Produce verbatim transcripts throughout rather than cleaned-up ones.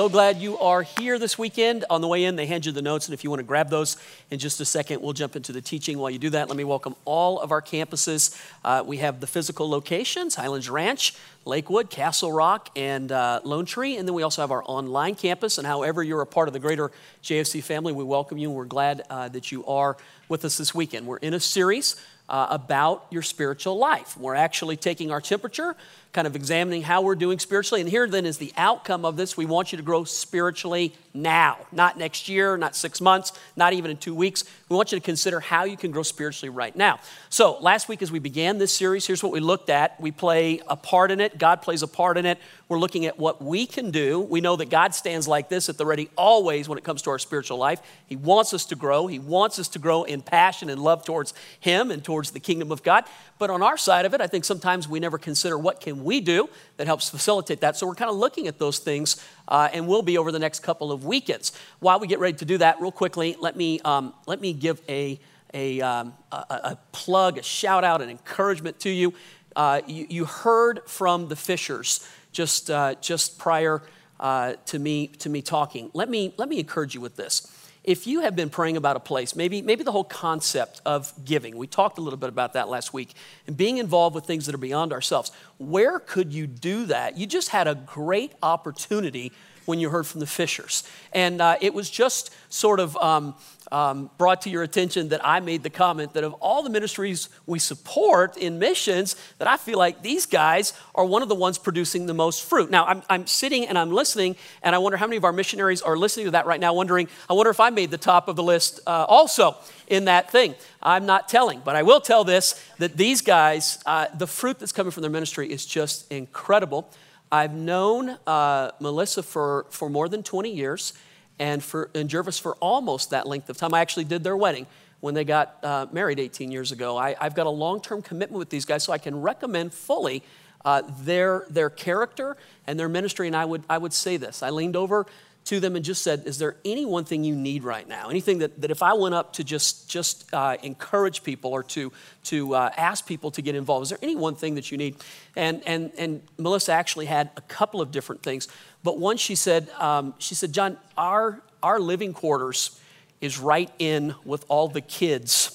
So glad you are here this weekend. On the way in, they hand you the notes, and if you want to grab those in just a second, we'll jump into the teaching. While you do that, let me welcome all of our campuses. Uh, we have the physical locations, Highlands Ranch, Lakewood, Castle Rock, and uh, Lone Tree, and then we also have our online campus, and however you're a part of the greater J F C family, we welcome you, and we're glad uh, that you are with us this weekend. We're in a series Uh, about your spiritual life. We're actually taking our temperature, kind of examining how we're doing spiritually. And here then is the outcome of this. We want you to grow spiritually now, not next year, not six months, not even in two weeks. We want you to consider how you can grow spiritually right now. So last week as we began this series, here's what we looked at. We play a part in it. God plays a part in it. We're looking at what we can do. We know that God stands like this at the ready always when it comes to our spiritual life. He wants us to grow. He wants us to grow in passion and love towards Him and towards the kingdom of God. But on our side of it, I think sometimes we never consider what can we do that helps facilitate that. So we're kind of looking at those things uh, and we'll be over the next couple of weekends. While we get ready to do that, real quickly, let me um, let me give a, a, um, a, a plug, a shout out, an encouragement to you. Uh, you, you heard from the Fishers just uh, just prior uh, to me to me talking. Let me let me encourage you with this. If you have been praying about a place, maybe maybe the whole concept of giving, we talked a little bit about that last week, and being involved with things that are beyond ourselves, where could you do that? You just had a great opportunity when you heard from the Fishers. And uh, it was just sort of um, um, brought to your attention that I made the comment that of all the ministries we support in missions, that I feel like these guys are one of the ones producing the most fruit. Now, I'm, I'm sitting and I'm listening, and I wonder how many of our missionaries are listening to that right now, wondering, I wonder if I made the top of the list uh, also in that thing. I'm not telling, but I will tell this, that these guys, uh, the fruit that's coming from their ministry is just incredible. I've known uh, Melissa for, for more than twenty years and for and Jervis for almost that length of time. I actually did their wedding when they got uh, married eighteen years ago. I, I've got a long-term commitment with these guys, so I can recommend fully uh, their their character and their ministry, and I would I would say this. I leaned over to them and just said, is there any one thing you need right now? Anything that, that if I went up to just just uh, encourage people or to to uh, ask people to get involved, is there any one thing that you need? And and and Melissa actually had a couple of different things, but one she said um, she said, John, our our living quarters is right in with all the kids.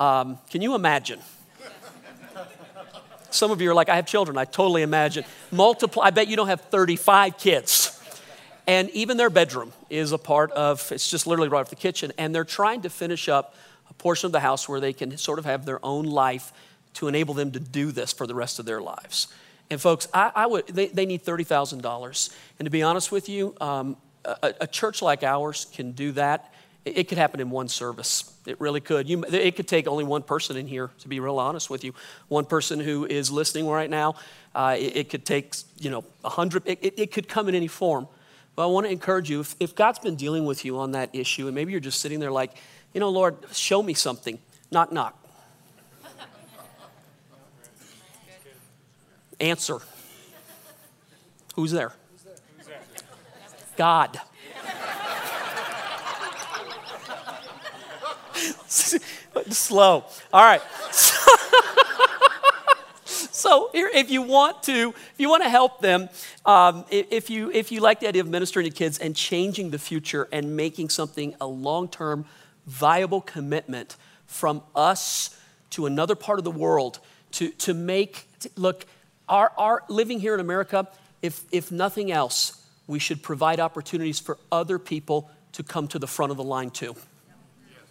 Um, can you imagine? Some of you are like, I have children. I totally imagine. Multiply. I bet you don't have thirty-five kids. And even their bedroom is a part of, it's just literally right off the kitchen. And they're trying to finish up a portion of the house where they can sort of have their own life to enable them to do this for the rest of their lives. And folks, I, I would they, they need thirty thousand dollars. And to be honest with you, um, a, a church like ours can do that. It, it could happen in one service. It really could. You, it could take only one person in here, to be real honest with you. One person who is listening right now. Uh, it, it could take, you know, a hundred. It, it, it could come in any form. But well, I want to encourage you, if, if God's been dealing with you on that issue, and maybe you're just sitting there like, you know, Lord, show me something. Knock, knock. Answer. Who's there? God. Slow. All right. So here, if you want to, if you want to help them, um, if you if you like the idea of ministering to kids and changing the future and making something a long-term viable commitment from us to another part of the world to to make to, look, our our living here in America, if if nothing else, we should provide opportunities for other people to come to the front of the line too.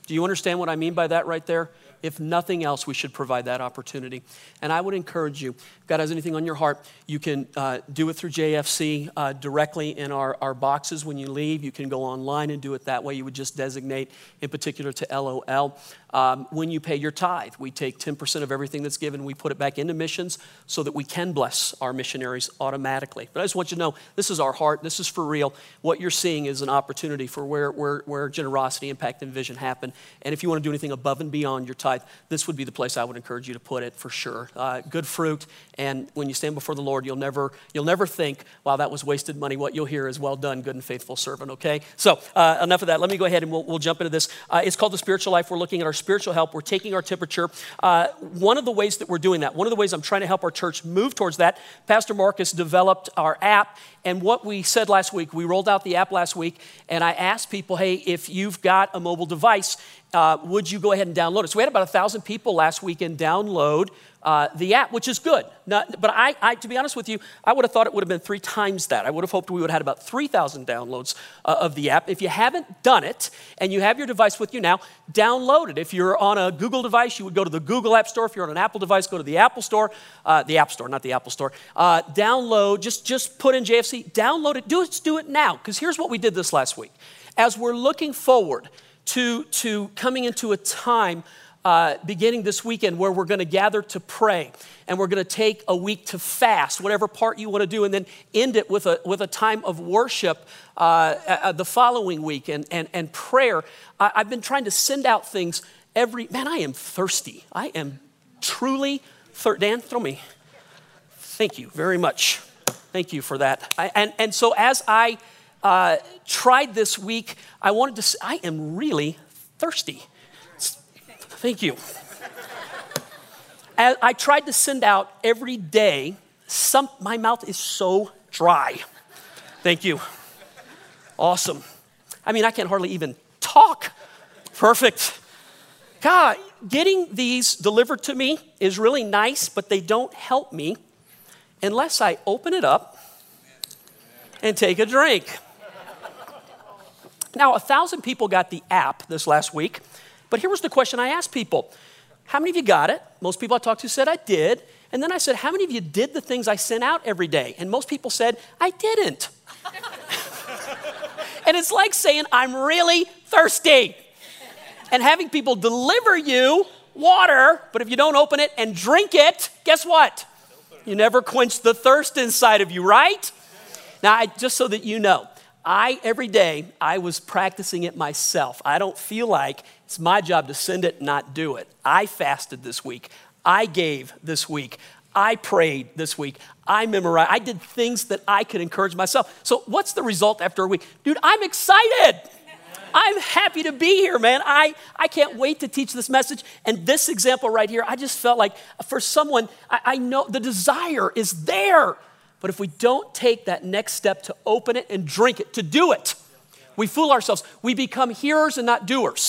Do you understand what I mean by that right there? If nothing else, we should provide that opportunity. And I would encourage you, if God has anything on your heart, you can uh, do it through J F C uh, directly in our, our boxes when you leave. You can go online and do it that way. You would just designate in particular to L O L. Um, when you pay your tithe, we take ten percent of everything that's given, we put it back into missions so that we can bless our missionaries automatically. But I just want you to know, this is our heart, this is for real. What you're seeing is an opportunity for where, where, where generosity, impact, and vision happen. And if you want to do anything above and beyond your tithe, tithe, this would be the place I would encourage you to put it for sure. Uh, good fruit, and when you stand before the Lord, you'll never you'll never think, wow, that was wasted money. What you'll hear is, well done, good and faithful servant, okay? So uh, enough of that. Let me go ahead and we'll, we'll jump into this. Uh, it's called The Spiritual Life. We're looking at our spiritual help. We're taking our temperature. Uh, one of the ways that we're doing that, one of the ways I'm trying to help our church move towards that, Pastor Marcus developed our app, and what we said last week, we rolled out the app last week, and I asked people, hey, if you've got a mobile device, Uh, would you go ahead and download it? So we had about one thousand people last weekend download uh, the app, which is good. Now, but I, I, to be honest with you, I would have thought it would have been three times that. I would have hoped we would have had about three thousand downloads uh, of the app. If you haven't done it and you have your device with you now, download it. If you're on a Google device, you would go to the Google App Store. If you're on an Apple device, go to the Apple Store. Uh, the App Store, not the Apple Store. Uh, download, just, just put in J F C, download it. Do it, do it now, because here's what we did this last week. As we're looking forward To, to coming into a time uh, beginning this weekend where we're going to gather to pray and we're going to take a week to fast, whatever part you want to do, and then end it with a with a time of worship uh, uh, the following week and, and, and prayer. I, I've been trying to send out things every, man, I am thirsty. I am truly thirsty. Dan, throw me. Thank you very much. Thank you for that. I, and, and so as I Uh, tried this week, I wanted to say, I am really thirsty. Thank you. As I tried to send out every day, some, my mouth is so dry. Thank you. Awesome. I mean, I can hardly even talk. Perfect. God, getting these delivered to me is really nice, but they don't help me unless I open it up and take a drink. Now, a thousand people got the app this last week, but here was the question I asked people. How many of you got it? Most people I talked to said I did. And then I said, how many of you did the things I sent out every day? And most people said, I didn't. And it's like saying, I'm really thirsty. And having people deliver you water, but if you don't open it and drink it, guess what? You never quench the thirst inside of you, right? Now, I, just so that you know, I, every day, I was practicing it myself. I don't feel like it's my job to send it and not do it. I fasted this week. I gave this week. I prayed this week. I memorized. I did things that I could encourage myself. So what's the result after a week? Dude, I'm excited. I'm happy to be here, man. I, I can't wait to teach this message. And this example right here, I just felt like for someone, I, I know the desire is there. But if we don't take that next step to open it and drink it, to do it, we fool ourselves. We become hearers and not doers.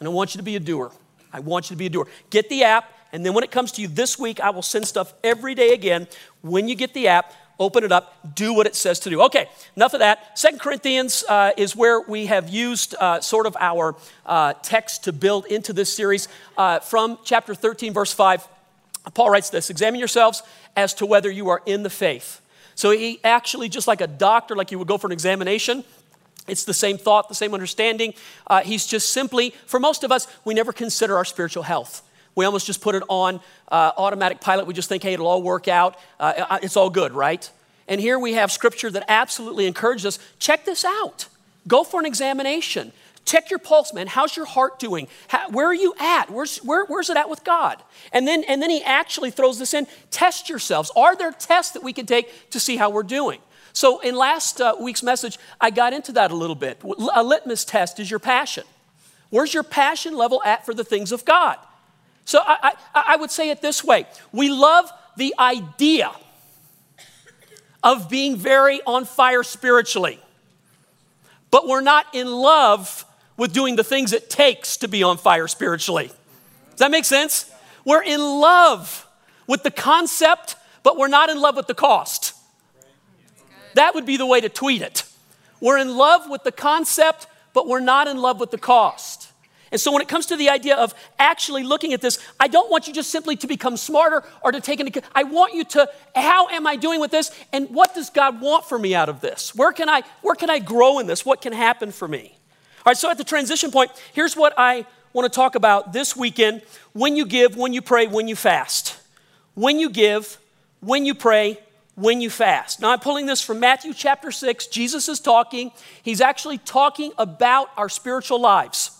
And I want you to be a doer. I want you to be a doer. Get the app, and then when it comes to you this week, I will send stuff every day again. When you get the app, open it up, do what it says to do. Okay, enough of that. Second Corinthians uh, is where we have used uh, sort of our uh, text to build into this series. Uh, from chapter thirteen, verse five, Paul writes this, examine yourselves as to whether you are in the faith. So he actually, just like a doctor, like you would go for an examination, it's the same thought, the same understanding. Uh, he's just simply, for most of us, we never consider our spiritual health. We almost just put it on uh, automatic pilot. We just think, hey, it'll all work out. Uh, it's all good, right? And here we have scripture that absolutely encourages us, check this out. Go for an examination. Check your pulse, man. How's your heart doing? How, where are you at? Where's, where, where's it at with God? And then, and then he actually throws this in, test yourselves. Are there tests that we can take to see how we're doing? So in last uh, week's message, I got into that a little bit. A litmus test is your passion. Where's your passion level at for the things of God? So I, I, I would say it this way. We love the idea of being very on fire spiritually, but we're not in love with doing the things it takes to be on fire spiritually. Does that make sense? We're in love with the concept, but we're not in love with the cost. That would be the way to tweet it. We're in love with the concept, but we're not in love with the cost. And so when it comes to the idea of actually looking at this, I don't want you just simply to become smarter or to take into, I want you to, how am I doing with this? And what does God want for me out of this? Where can I, where can I grow in this? What can happen for me? All right, so at the transition point, here's what I want to talk about this weekend. When you give, when you pray, when you fast. When you give, when you pray, when you fast. Now, I'm pulling this from Matthew chapter six. Jesus is talking. He's actually talking about our spiritual lives.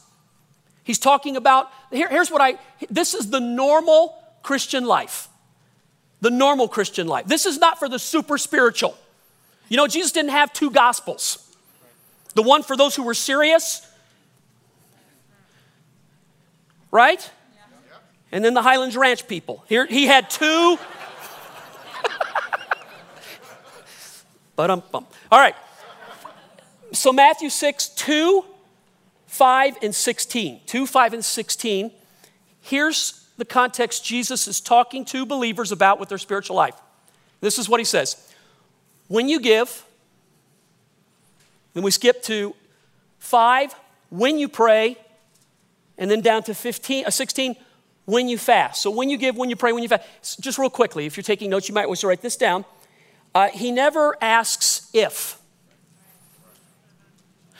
He's talking about, here, here's what I, this is the normal Christian life. The normal Christian life. This is not for the super spiritual. You know, Jesus didn't have two gospels. The one for those who were serious, right? Yeah. And then the Highlands Ranch people. Here, he had two. Ba-dum-bum. All right. So Matthew six, two, five, and sixteen. two, five, and sixteen. Here's the context Jesus is talking to believers about with their spiritual life. This is what he says. When you give, then we skip to five, when you pray, and then down to fifteen, uh, sixteen, when you fast. So when you give, when you pray, when you fast. Just real quickly, if you're taking notes, you might want to write this down. Uh, he never asks if.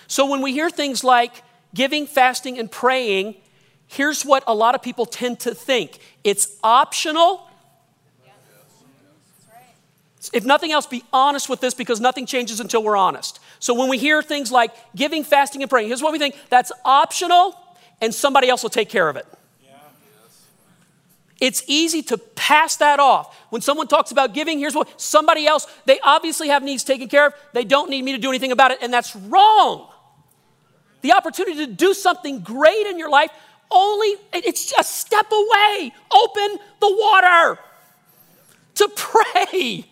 So when we hear things like giving, fasting, and praying, here's what a lot of people tend to think. It's optional. If nothing else, be honest with this because nothing changes until we're honest. So when we hear things like giving, fasting, and praying, here's what we think. That's optional and somebody else will take care of it. Yeah. Yes. It's easy to pass that off. When someone talks about giving, here's what, somebody else, they obviously have needs taken care of. They don't need me to do anything about it, and that's wrong. The opportunity to do something great in your life, only, it's just a step away. Open the water to pray.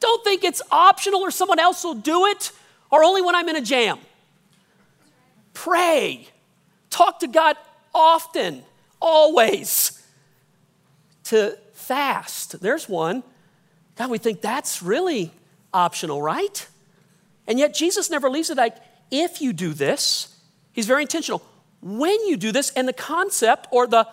Don't think it's optional or someone else will do it or only when I'm in a jam. Pray. Talk to God often, always. To fast. There's one. God, we think that's really optional, right? And yet Jesus never leaves it like, if you do this, he's very intentional. When you do this, and the concept or the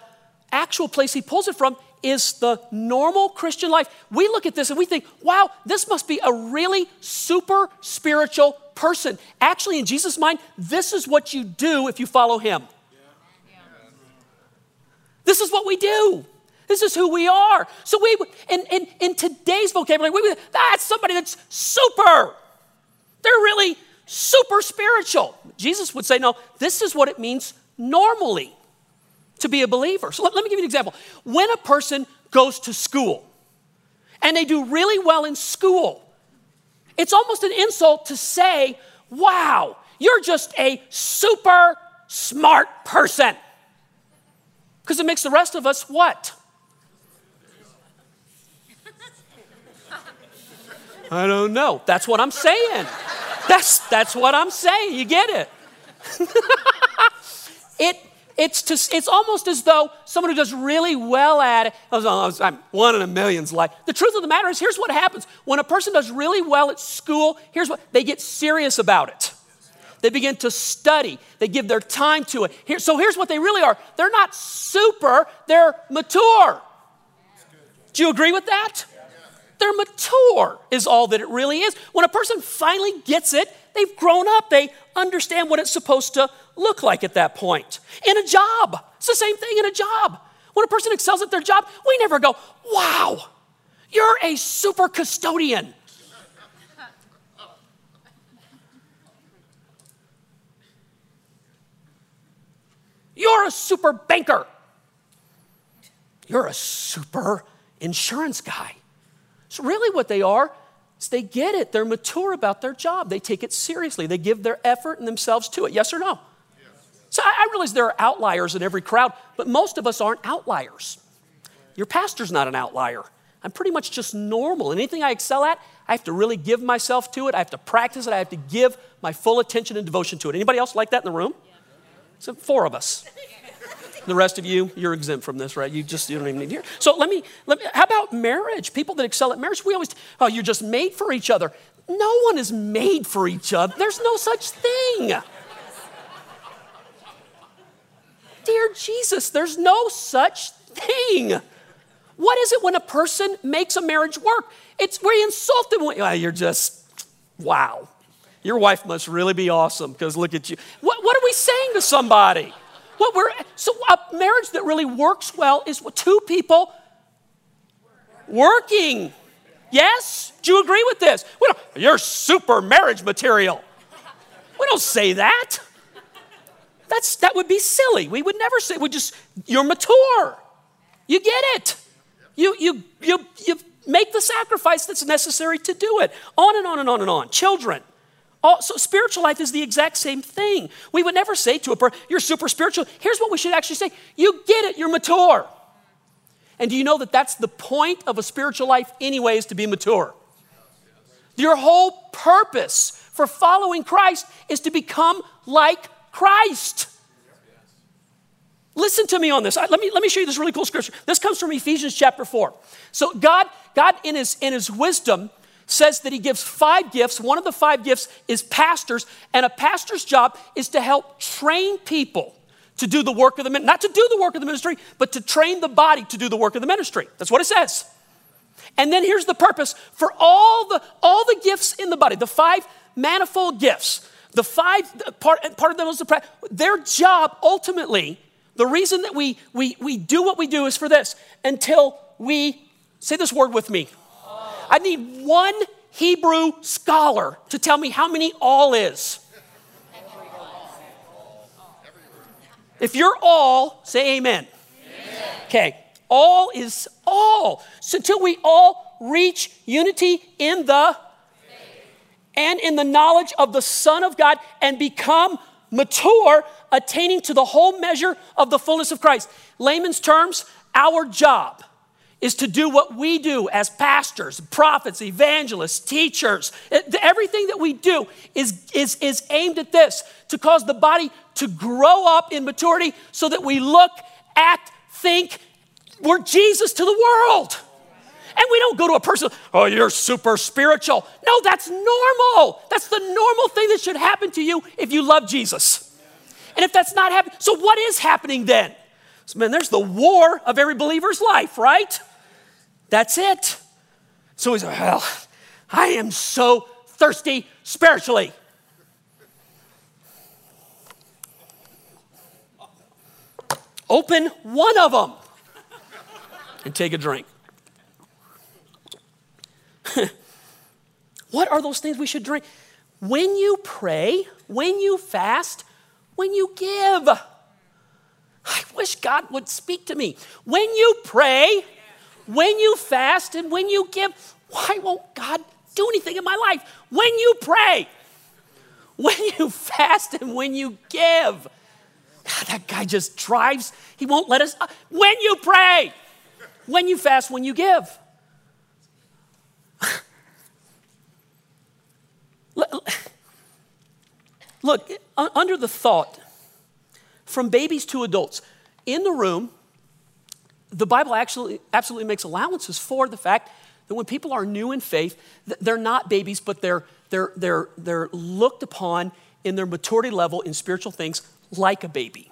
actual place he pulls it from is the normal Christian life. We look at this and we think, wow, this must be a really super spiritual person. Actually, in Jesus' mind, this is what you do if you follow him. Yeah. Yeah. This is what we do. This is who we are. So we, in, in, in today's vocabulary, we would, that's somebody that's super. They're really super spiritual. Jesus would say, no, this is what it means normally to be a believer. So let, let me give you an example. When a person goes to school and they do really well in school, it's almost an insult to say, wow, you're just a super smart person. Because it makes the rest of us what? I don't know. That's what I'm saying. That's, that's what I'm saying. You get it. it It's to, it's almost as though someone who does really well at it, I'm one in a million's life. The truth of the matter is, here's what happens. When a person does really well at school, here's what, they get serious about it. They begin to study. They give their time to it. Here, so here's what they really are. They're not super, they're mature. Do you agree with that? They're mature is all that it really is. When a person finally gets it, they've grown up. They understand what it's supposed to look like at that point. In a job, it's the same thing in a job. When a person excels at their job, we never go, wow, you're a super custodian. You're a super banker. You're a super insurance guy. So really what they are is they get it. They're mature about their job. They take it seriously. They give their effort and themselves to it. Yes or no? Yes. So I, I realize there are outliers in every crowd, but most of us aren't outliers. Your pastor's not an outlier. I'm pretty much just normal. And anything I excel at, I have to really give myself to it. I have to practice it. I have to give my full attention and devotion to it. Anybody else like that in the room? So four of us. The rest of you, you're exempt from this, right? You just, you don't even need to hear. So let me, let me, how about marriage? People that excel at marriage, we always, oh, you're just made for each other. No one is made for each other. There's no such thing. Dear Jesus, there's no such thing. What is it when a person makes a marriage work? It's where you insult them. Oh, you're just, wow. Your wife must really be awesome because look at you. What, what are we saying to somebody? What we're, so a marriage that really works well is two people working. Yes? Do you agree with this? We don't, you're super marriage material. We don't say that. that's that would be silly. We would never say. We just you're mature. You get it. You you you you make the sacrifice that's necessary to do it. On and on and on and on. Children. So spiritual life is the exact same thing. We would never say to a person, you're super spiritual. Here's what we should actually say. You get it, you're mature. And do you know that that's the point of a spiritual life anyway, is to be mature? Your whole purpose for following Christ is to become like Christ. Listen to me on this. I, let me, let me show you this really cool scripture. This comes from Ephesians chapter four. So God, God in his, in his wisdom, says that he gives five gifts. One of the five gifts is pastors, and a pastor's job is to help train people to do the work of the ministry. Not to do the work of the ministry, but to train the body to do the work of the ministry. That's what it says. And then here's the purpose for all the, all the gifts in the body, the five manifold gifts, the five, part, part of them is the, their job ultimately, the reason that we, we, we do what we do is for this, until we, say this word with me, I need one Hebrew scholar to tell me how many all is. If you're all, say amen. Amen. Okay, all is all. So until we all reach unity in the faith and in the knowledge of the Son of God and become mature, attaining to the whole measure of the fullness of Christ. Layman's terms, our job is to do what we do as pastors, prophets, evangelists, teachers. Everything that we do is, is, is aimed at this, to cause the body to grow up in maturity so that we look, act, think, we're Jesus to the world. And we don't go to a person, oh, you're super spiritual. No, that's normal. That's the normal thing that should happen to you if you love Jesus. And if that's not happening, so what is happening then? So, man, there's the war of every believer's life, right? That's it. So he's like, well, I am so thirsty spiritually. Open one of them and take a drink. What are those things we should drink? When you pray, when you fast, when you give. I wish God would speak to me. When you pray, when you fast, and when you give, why won't God do anything in my life? When you pray, when you fast, and when you give. God, that guy just drives. He won't let us. When you pray, when you fast, when you give. Look, under the thought, from babies to adults. In the room, the Bible actually absolutely makes allowances for the fact that when people are new in faith, they're not babies, but they're, they're, they're, they're looked upon in their maturity level in spiritual things like a baby.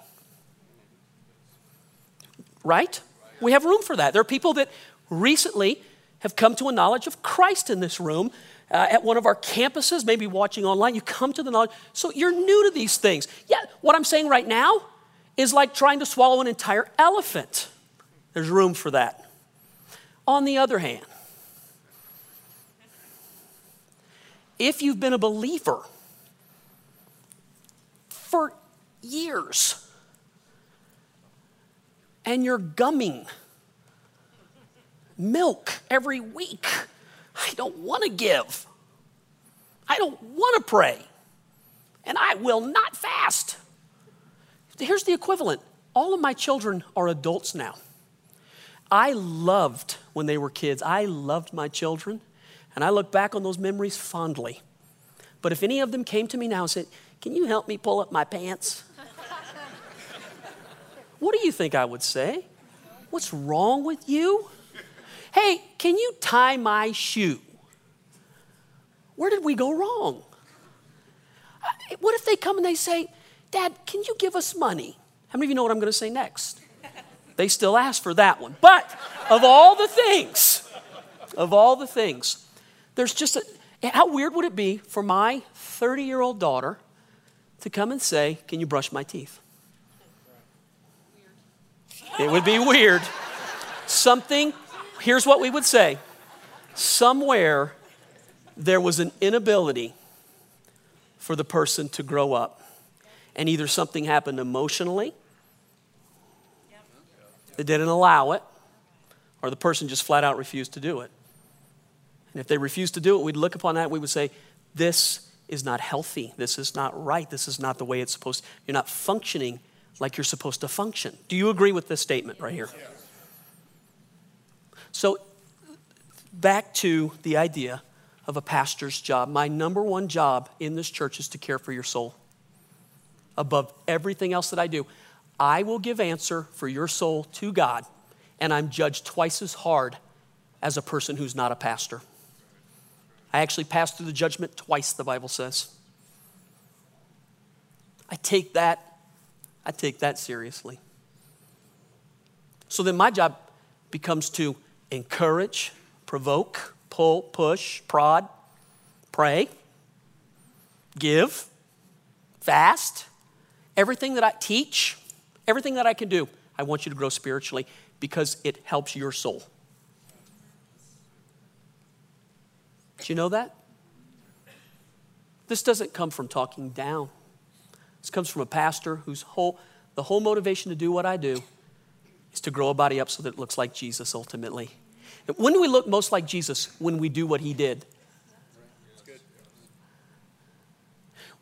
Right? We have room for that. There are people that recently have come to a knowledge of Christ in this room. Uh, at one of our campuses, maybe watching online, you come to the knowledge. So you're new to these things. Yeah, what I'm saying right now is like trying to swallow an entire elephant. There's room for that. On the other hand, if you've been a believer for years and you're gumming milk every week, I don't want to give. I don't want to pray. And I will not fast. Here's the equivalent. All of my children are adults now. I loved when they were kids. I loved my children. And I look back on those memories fondly. But if any of them came to me now and said, can you help me pull up my pants? What do you think I would say? What's wrong with you? Hey, can you tie my shoe? Where did we go wrong? What if they come and they say, Dad, can you give us money? How many of you know what I'm going to say next? They still ask for that one. But of all the things, of all the things, there's just a, how weird would it be for my thirty-year-old daughter to come and say, can you brush my teeth? It would be weird. Something. Here's what we would say. Somewhere there was an inability for the person to grow up and either something happened emotionally, they didn't allow it, or the person just flat out refused to do it. And if they refused to do it, we'd look upon that and we would say, this is not healthy. This is not right. This is not the way it's supposed to. You're not functioning like you're supposed to function. Do you agree with this statement right here? So back to the idea of a pastor's job. My number one job in this church is to care for your soul. Above everything else that I do, I will give answer for your soul to God, and I'm judged twice as hard as a person who's not a pastor. I actually passed through the judgment twice, the Bible says. I take that, I take that seriously. So then my job becomes to encourage, provoke, pull, push, prod, pray, give, fast, everything that I teach, everything that I can do. I want you to grow spiritually because it helps your soul. Do you know that? This doesn't come from talking down. This comes from a pastor whose whole, the whole motivation to do what I do is to grow a body up so that it looks like Jesus ultimately. And when do we look most like Jesus? When we do what he did.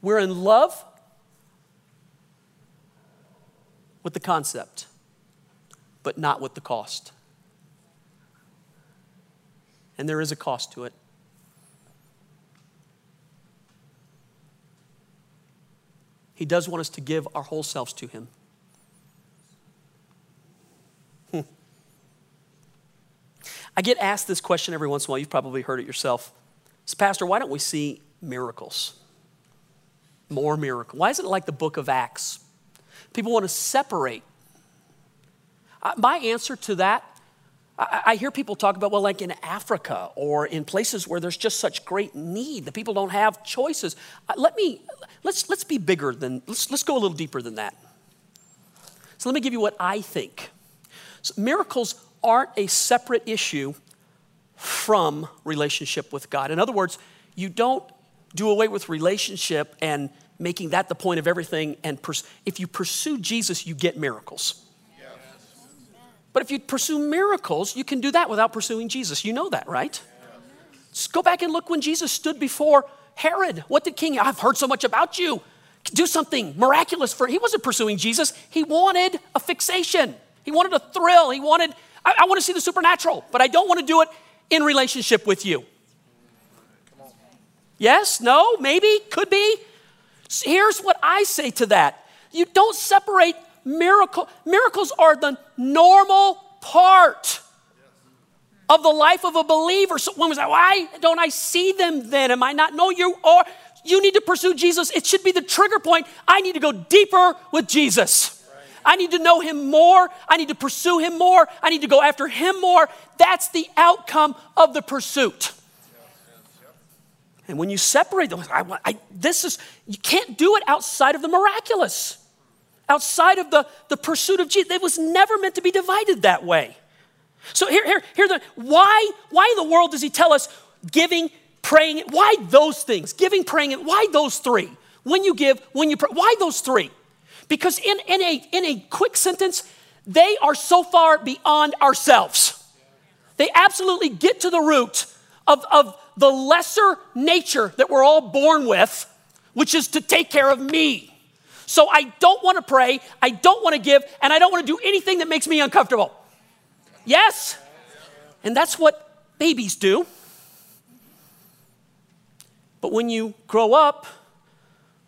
We're in love with the concept, but not with the cost. And there is a cost to it. He does want us to give our whole selves to him. Hmm. I get asked this question every once in a while. You've probably heard it yourself. So, Pastor, why don't we see miracles? More miracle. Why isn't it like the Book of Acts? People want to separate. My answer to that, I hear people talk about, well, like in Africa or in places where there's just such great need, the people don't have choices. Let me, let's let's be bigger than, let's let's go a little deeper than that. So let me give you what I think. So miracles aren't a separate issue from relationship with God. In other words, you don't do away with relationship and making that the point of everything. And pers- if you pursue Jesus, you get miracles. Yes. But if you pursue miracles, you can do that without pursuing Jesus. You know that, right? Yeah. Just go back and look when Jesus stood before Herod. What did King, I've heard so much about you. Do something miraculous for, he wasn't pursuing Jesus. He wanted a fixation. He wanted a thrill. He wanted, I, I want to see the supernatural, but I don't want to do it in relationship with you. Yes, no, maybe, could be. Here's what I say to that. You don't separate miracle. Miracles are the normal part of the life of a believer. So when was that? Why don't I see them then? Am I not? No, you are. You need to pursue Jesus. It should be the trigger point. I need to go deeper with Jesus. I need to know him more. I need to pursue him more. I need to go after him more. That's the outcome of the pursuit. And when you separate them, I want, I, this is, you can't do it outside of the miraculous, outside of the, the pursuit of Jesus. It was never meant to be divided that way. So here, here, here, the, why, why in the world does he tell us giving, praying, why those things? Giving, praying, why those three? When you give, when you pray, why those three? Because in, in a, in a quick sentence, they are so far beyond ourselves. They absolutely get to the root of, of, the lesser nature that we're all born with, which is to take care of me. So I don't want to pray, I don't want to give, and I don't want to do anything that makes me uncomfortable. Yes? And that's what babies do. But when you grow up,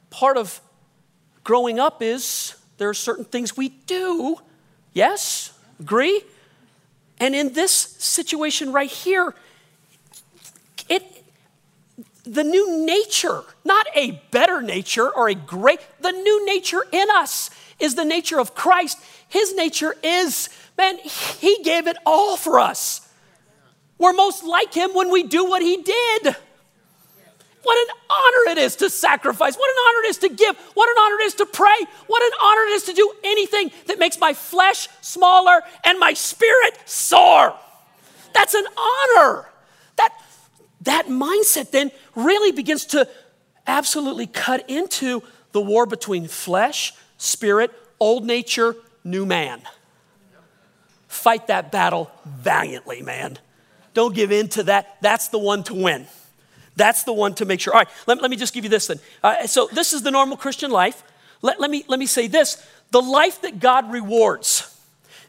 part of growing up is there are certain things we do. Yes? Agree? And in this situation right here, It, the new nature, not a better nature or a great, the new nature in us is the nature of Christ. His nature is, man, he gave it all for us. We're most like him when we do what he did. What an honor it is to sacrifice. What an honor it is to give. What an honor it is to pray. What an honor it is to do anything that makes my flesh smaller and my spirit soar. That's an honor. That That mindset then really begins to absolutely cut into the war between flesh, spirit, old nature, new man. Fight that battle valiantly, man. Don't give in to that. That's the one to win. That's the one to make sure. All right, let, let me just give you this then. Uh, so this is the normal Christian life. Let, let me, let me say this. The life that God rewards,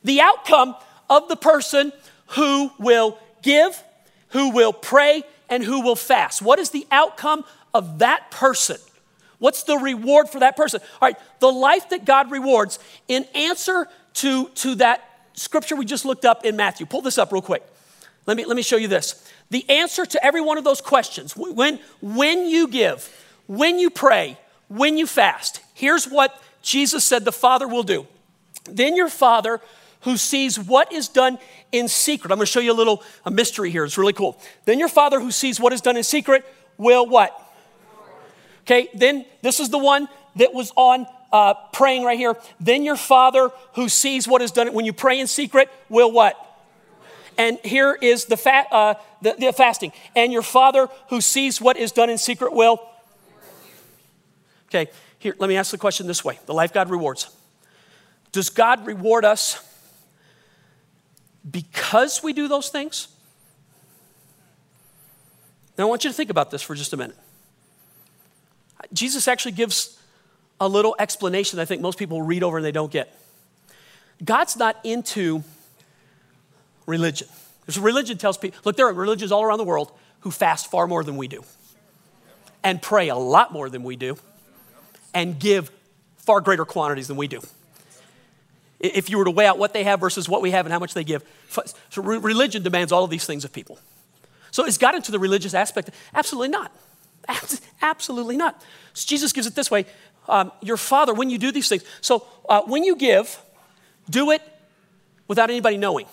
the outcome of the person who will give, who will pray, and who will fast. What is the outcome of that person? What's the reward for that person? All right, the life that God rewards in answer to, to that scripture we just looked up in Matthew. Pull this up real quick. Let me, let me show you this. The answer to every one of those questions, when, when you give, when you pray, when you fast, here's what Jesus said the Father will do. Then your Father who sees what is done in secret. I'm going to show you a little a mystery here. It's really cool. Then your Father who sees what is done in secret will what? Okay, then this is the one that was on uh, praying right here. Then your Father who sees what is done, when you pray in secret, will what? And here is the, fa- uh, the, the fasting. And your Father who sees what is done in secret will? Okay, here, let me ask the question this way. The life God rewards. Does God reward us because we do those things? Now I want you to think about this for just a minute. Jesus actually gives a little explanation that I think most people read over and they don't get. God's not into religion. There's religion tells people, look, there are religions all around the world who fast far more than we do and pray a lot more than we do and give far greater quantities than we do. If you were to weigh out what they have versus what we have and how much they give, so religion demands all of these things of people. So is God into the religious aspect? Absolutely not. Absolutely not. So Jesus gives it this way. Um, your Father, when you do these things, so uh, when you give, do it without anybody knowing.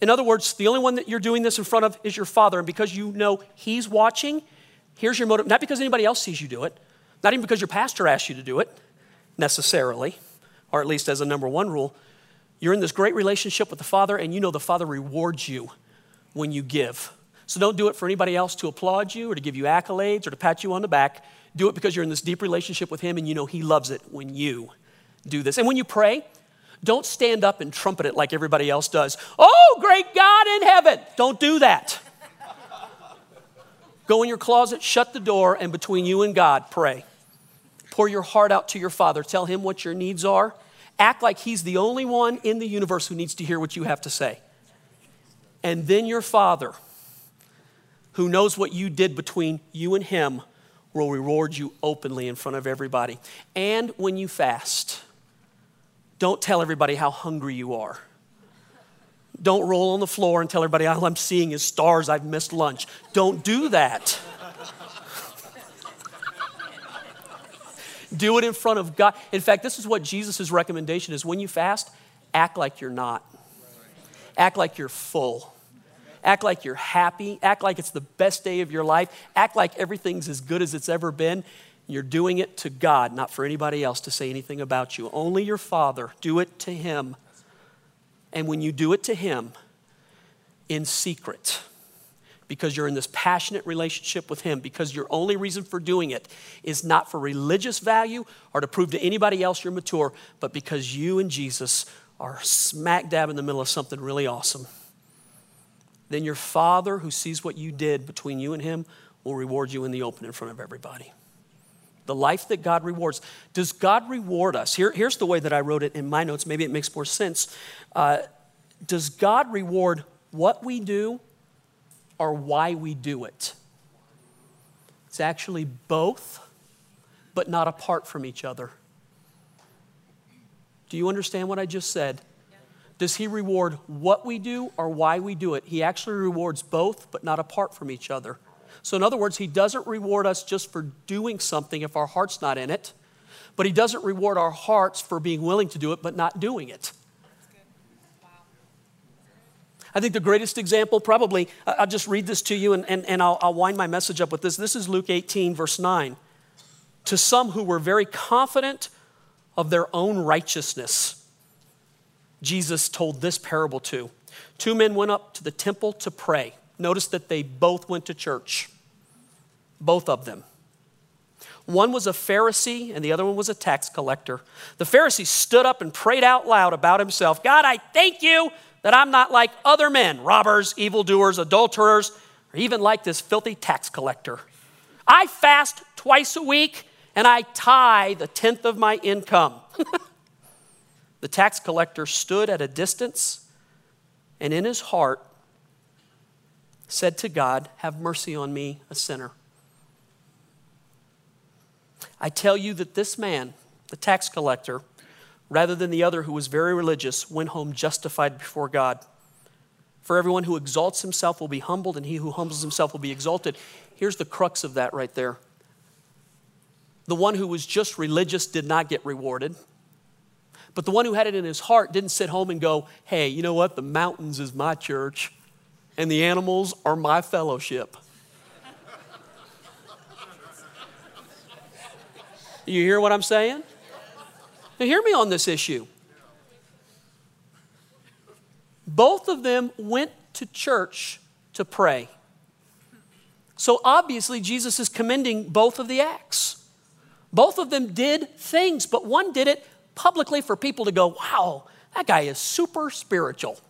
In other words, the only one that you're doing this in front of is your Father. And because you know he's watching, here's your motive. Not because anybody else sees you do it. Not even because your pastor asked you to do it, necessarily. Or at least as a number one rule. You're in this great relationship with the Father and you know the Father rewards you when you give. So don't do it for anybody else to applaud you or to give you accolades or to pat you on the back. Do it because you're in this deep relationship with him and you know he loves it when you do this. And when you pray, don't stand up and trumpet it like everybody else does. Oh, great God in heaven. Don't do that. Go in your closet, shut the door, and between you and God, pray. Pour your heart out to your Father. Tell him what your needs are. Act like he's the only one in the universe who needs to hear what you have to say. And then your Father, who knows what you did between you and him, will reward you openly in front of everybody. And when you fast, don't tell everybody how hungry you are. Don't roll on the floor and tell everybody, all I'm seeing is stars, I've missed lunch. Don't do that. Do it in front of God. In fact, this is what Jesus' recommendation is. When you fast, act like you're not. Act like you're full. Act like you're happy. Act like it's the best day of your life. Act like everything's as good as it's ever been. You're doing it to God, not for anybody else to say anything about you. Only your Father. Do it to him. And when you do it to him in secret, because you're in this passionate relationship with him, because your only reason for doing it is not for religious value or to prove to anybody else you're mature, but because you and Jesus are smack dab in the middle of something really awesome. Then your Father who sees what you did between you and him will reward you in the open in front of everybody. The life that God rewards. Does God reward us? Here, here's the way that I wrote it in my notes. Maybe it makes more sense. Uh, does God reward what we do or why we do it? It's actually both, but not apart from each other. Do you understand what I just said? Does he reward what we do or why we do it? He actually rewards both, but not apart from each other. So in other words, he doesn't reward us just for doing something if our heart's not in it, but he doesn't reward our hearts for being willing to do it, but not doing it. That's good. Wow. I think the greatest example probably, I'll just read this to you and, and, and I'll, I'll wind my message up with this. This is Luke eighteen, verse nine. To some who were very confident of their own righteousness, Jesus told this parable to. Two men went up to the temple to pray. Notice that they both went to church. Both of them. One was a Pharisee and the other one was a tax collector. The Pharisee stood up and prayed out loud about himself, God, I thank you that I'm not like other men, robbers, evildoers, adulterers, or even like this filthy tax collector. I fast twice a week and I tithe a tenth of my income. The tax collector stood at a distance and in his heart said to God, have mercy on me, a sinner. I tell you that this man, the tax collector, rather than the other who was very religious, went home justified before God. For everyone who exalts himself will be humbled, and he who humbles himself will be exalted. Here's the crux of that right there. The one who was just religious did not get rewarded. But the one who had it in his heart didn't sit home and go, hey, you know what? The mountains is my church, and the animals are my fellowship. You hear what I'm saying? Now hear me on this issue. Both of them went to church to pray. So obviously Jesus is commending both of the acts. Both of them did things, but one did it publicly for people to go, wow, that guy is super spiritual.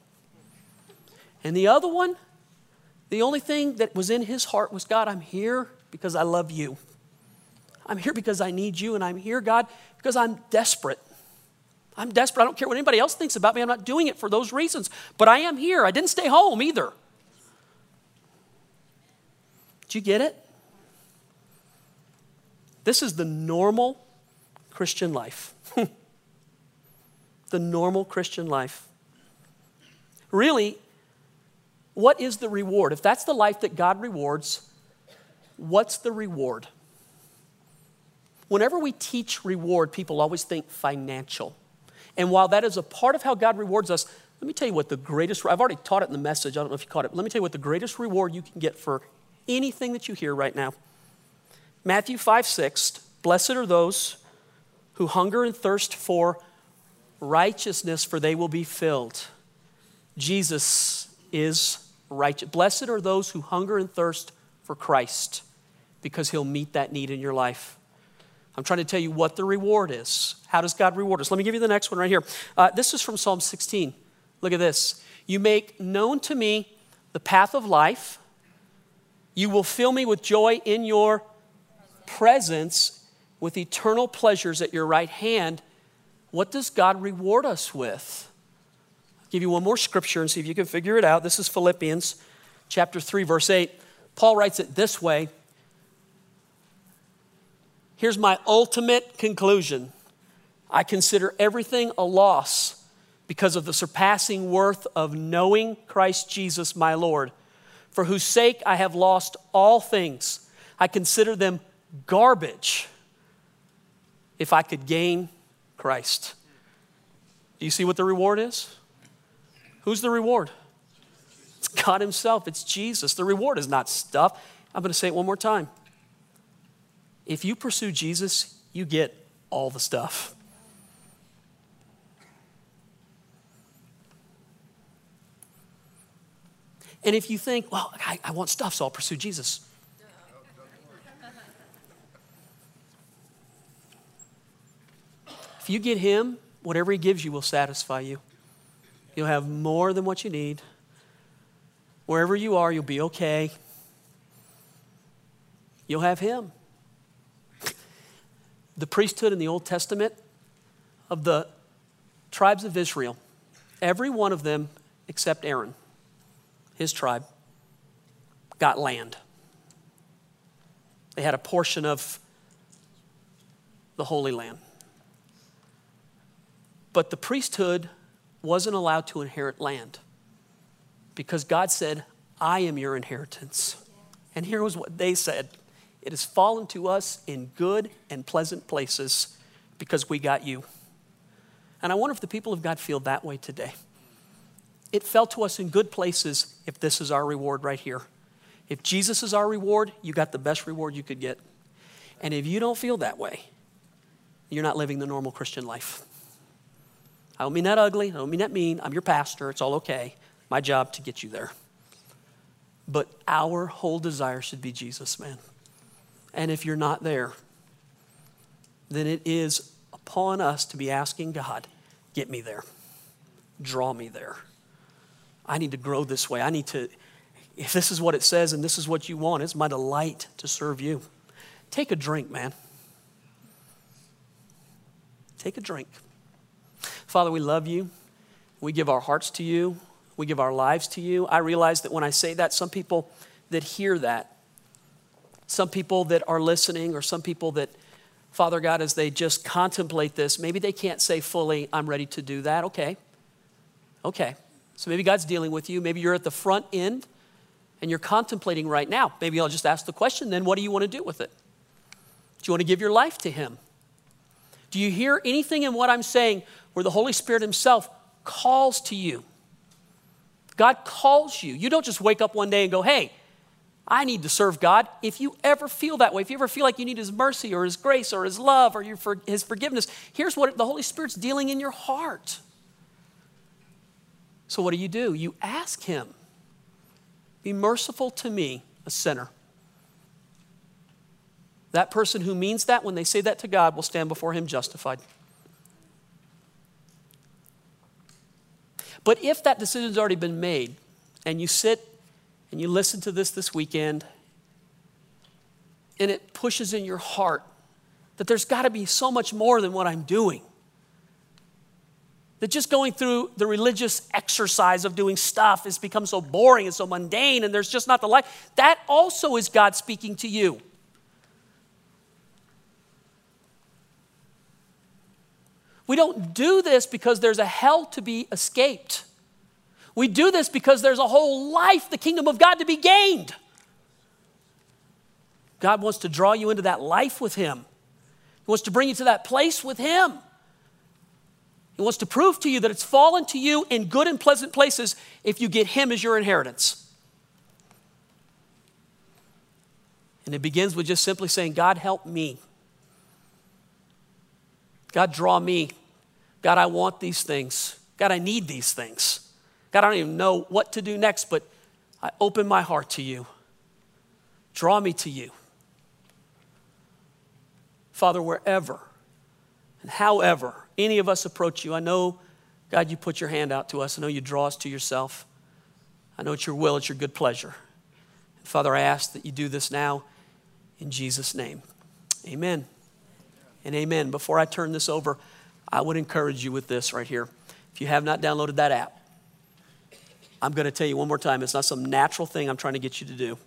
And the other one, the only thing that was in his heart was, God, I'm here because I love you. I'm here because I need you, and I'm here, God, because I'm desperate. I'm desperate. I don't care what anybody else thinks about me. I'm not doing it for those reasons, but I am here. I didn't stay home either. Do you get it? This is the normal Christian life. The normal Christian life. Really, what is the reward? If that's the life that God rewards, what's the reward? Whenever we teach reward, people always think financial. And while that is a part of how God rewards us, let me tell you what the greatest, I've already taught it in the message, I don't know if you caught it, but let me tell you what the greatest reward you can get for anything that you hear right now. Matthew five six, blessed are those who hunger and thirst for righteousness, for they will be filled. Jesus is righteous. Blessed are those who hunger and thirst for Christ, because he'll meet that need in your life. I'm trying to tell you what the reward is. How does God reward us? Let me give you the next one right here. Uh, this is from Psalm sixteen. Look at this. You make known to me the path of life. You will fill me with joy in your presence, with eternal pleasures at your right hand. What does God reward us with? I'll give you one more scripture and see if you can figure it out. This is Philippians chapter three, verse eight. Paul writes it this way. Here's my ultimate conclusion. I consider everything a loss because of the surpassing worth of knowing Christ Jesus, my Lord, for whose sake I have lost all things. I consider them garbage if I could gain Christ. Do you see what the reward is? Who's the reward? It's God himself. It's Jesus. The reward is not stuff. I'm going to say it one more time. If you pursue Jesus, you get all the stuff. And if you think, well, I, I want stuff, so I'll pursue Jesus. If you get him, whatever he gives you will satisfy you. You'll have more than what you need. Wherever you are, you'll be okay. You'll have him. The priesthood in the Old Testament of the tribes of Israel, every one of them except Aaron, his tribe, got land. They had a portion of the Holy Land. But the priesthood wasn't allowed to inherit land because God said, I am your inheritance. And here was what they said. It has fallen to us in good and pleasant places because we got you. And I wonder if the people of God feel that way today. It fell to us in good places if this is our reward right here. If Jesus is our reward, you got the best reward you could get. And if you don't feel that way, you're not living the normal Christian life. I don't mean that ugly. I don't mean that mean. I'm your pastor. It's all okay. My job to get you there. But our whole desire should be Jesus, man. And if you're not there, then it is upon us to be asking God, get me there. Draw me there. I need to grow this way. I need to, if this is what it says and this is what you want, it's my delight to serve you. Take a drink, man. Take a drink. Father, we love you. We give our hearts to you. We give our lives to you. I realize that when I say that, some people that hear that, some people that are listening, or some people that, Father God, as they just contemplate this, maybe they can't say fully, I'm ready to do that. Okay. Okay. So maybe God's dealing with you. Maybe you're at the front end and you're contemplating right now. Maybe I'll just ask the question, then what do you want to do with it? Do you want to give your life to him? Do you hear anything in what I'm saying where the Holy Spirit himself calls to you? God calls you. You don't just wake up one day and go, hey, I need to serve God. If you ever feel that way, if you ever feel like you need his mercy or his grace or his love or your for, his forgiveness, here's what the Holy Spirit's dealing in your heart. So what do you do? You ask him, be merciful to me, a sinner. That person who means that, when they say that to God, will stand before him justified. But if that decision's already been made and you sit and you listen to this this weekend and it pushes in your heart that there's got to be so much more than what I'm doing, that just going through the religious exercise of doing stuff has become so boring and so mundane and there's just not the life, that also is God speaking to you. We don't do this because there's a hell to be escaped. We do this because there's a whole life, the kingdom of God, to be gained. God wants to draw you into that life with him. He wants to bring you to that place with him. He wants to prove to you that it's fallen to you in good and pleasant places if you get him as your inheritance. And it begins with just simply saying, God, help me. God, draw me. God, I want these things. God, I need these things. God, I don't even know what to do next, but I open my heart to you. Draw me to you. Father, wherever and however any of us approach you, I know, God, you put your hand out to us. I know you draw us to yourself. I know it's your will, it's your good pleasure. And Father, I ask that you do this now in Jesus' name. Amen. And amen. Before I turn this over, I would encourage you with this right here. If you have not downloaded that app, I'm going to tell you one more time, it's not some natural thing I'm trying to get you to do.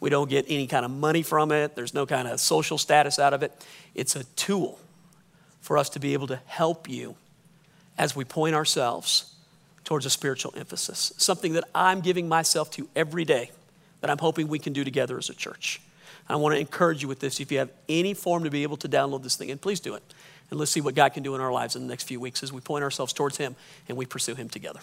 We don't get any kind of money from it. There's no kind of social status out of it. It's a tool for us to be able to help you as we point ourselves towards a spiritual emphasis, something that I'm giving myself to every day that I'm hoping we can do together as a church. I want to encourage you with this. If you have any form to be able to download this thing, and please do it. And let's see what God can do in our lives in the next few weeks as we point ourselves towards him and we pursue him together.